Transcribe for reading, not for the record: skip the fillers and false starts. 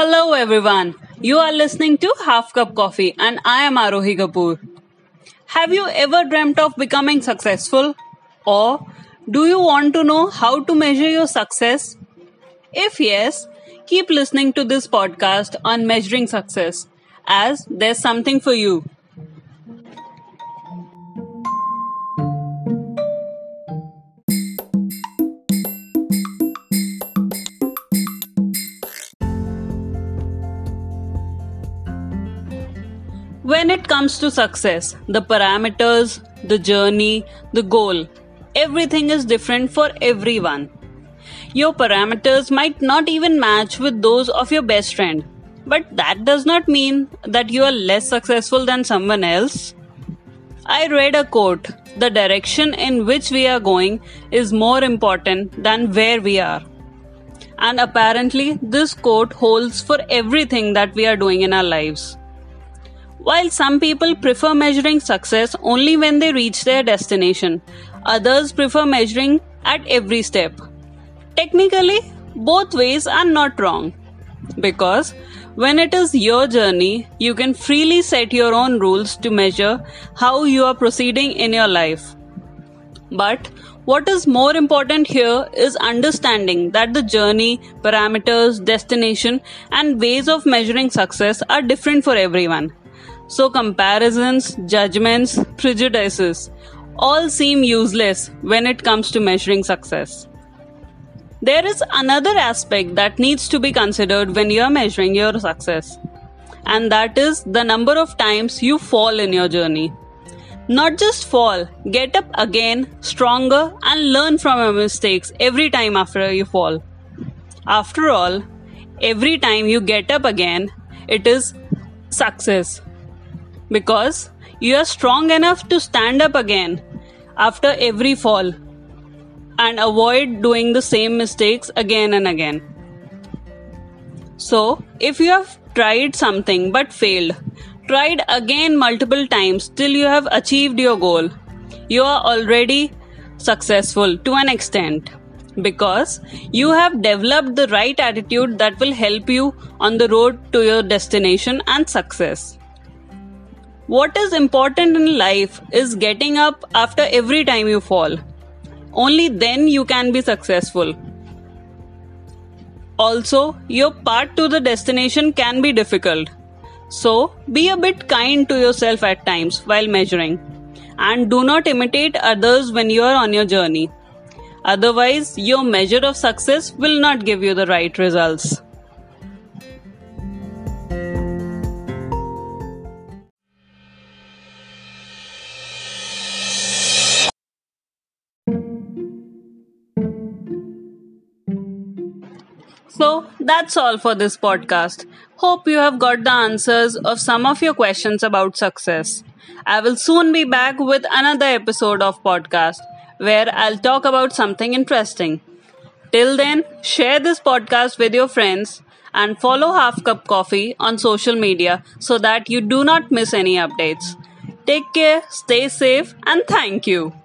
Hello everyone, you are listening to Half Cup Coffee and I am Arohi Kapoor. Have you ever dreamt of becoming successful? Or do you want to know how to measure your success? If yes, keep listening to this podcast on measuring success, as there's something for you. When it comes to success, the parameters, the journey, the goal, everything is different for everyone. Your parameters might not even match with those of your best friend. But that does not mean that you are less successful than someone else. I read a quote, "The direction in which we are going is more important than where we are." And apparently, this quote holds for everything that we are doing in our lives. While some people prefer measuring success only when they reach their destination, others prefer measuring at every step. Technically, both ways are not wrong, because when it is your journey, you can freely set your own rules to measure how you are proceeding in your life. But what is more important here is understanding that the journey, parameters, destination, and ways of measuring success are different for everyone. So comparisons, judgments, prejudices all seem useless when it comes to measuring success. There is another aspect that needs to be considered when you are measuring your success, and that is the number of times you fall in your journey. Not just fall, get up again, stronger, and learn from your mistakes every time after you fall. After all, every time you get up again, it is success. Because you are strong enough to stand up again after every fall and avoid doing the same mistakes again and again. So, if you have tried something but failed, tried again multiple times till you have achieved your goal, you are already successful to an extent, because you have developed the right attitude that will help you on the road to your destination and success. What is important in life is getting up after every time you fall. Only then you can be successful. Also, your path to the destination can be difficult. So, be a bit kind to yourself at times while measuring. And do not imitate others when you are on your journey. Otherwise, your measure of success will not give you the right results. So that's all for this podcast. Hope you have got the answers of some of your questions about success. I will soon be back with another episode of podcast where I'll talk about something interesting. Till then, share this podcast with your friends and follow Half Cup Coffee on social media so that you do not miss any updates. Take care, stay safe, and thank you.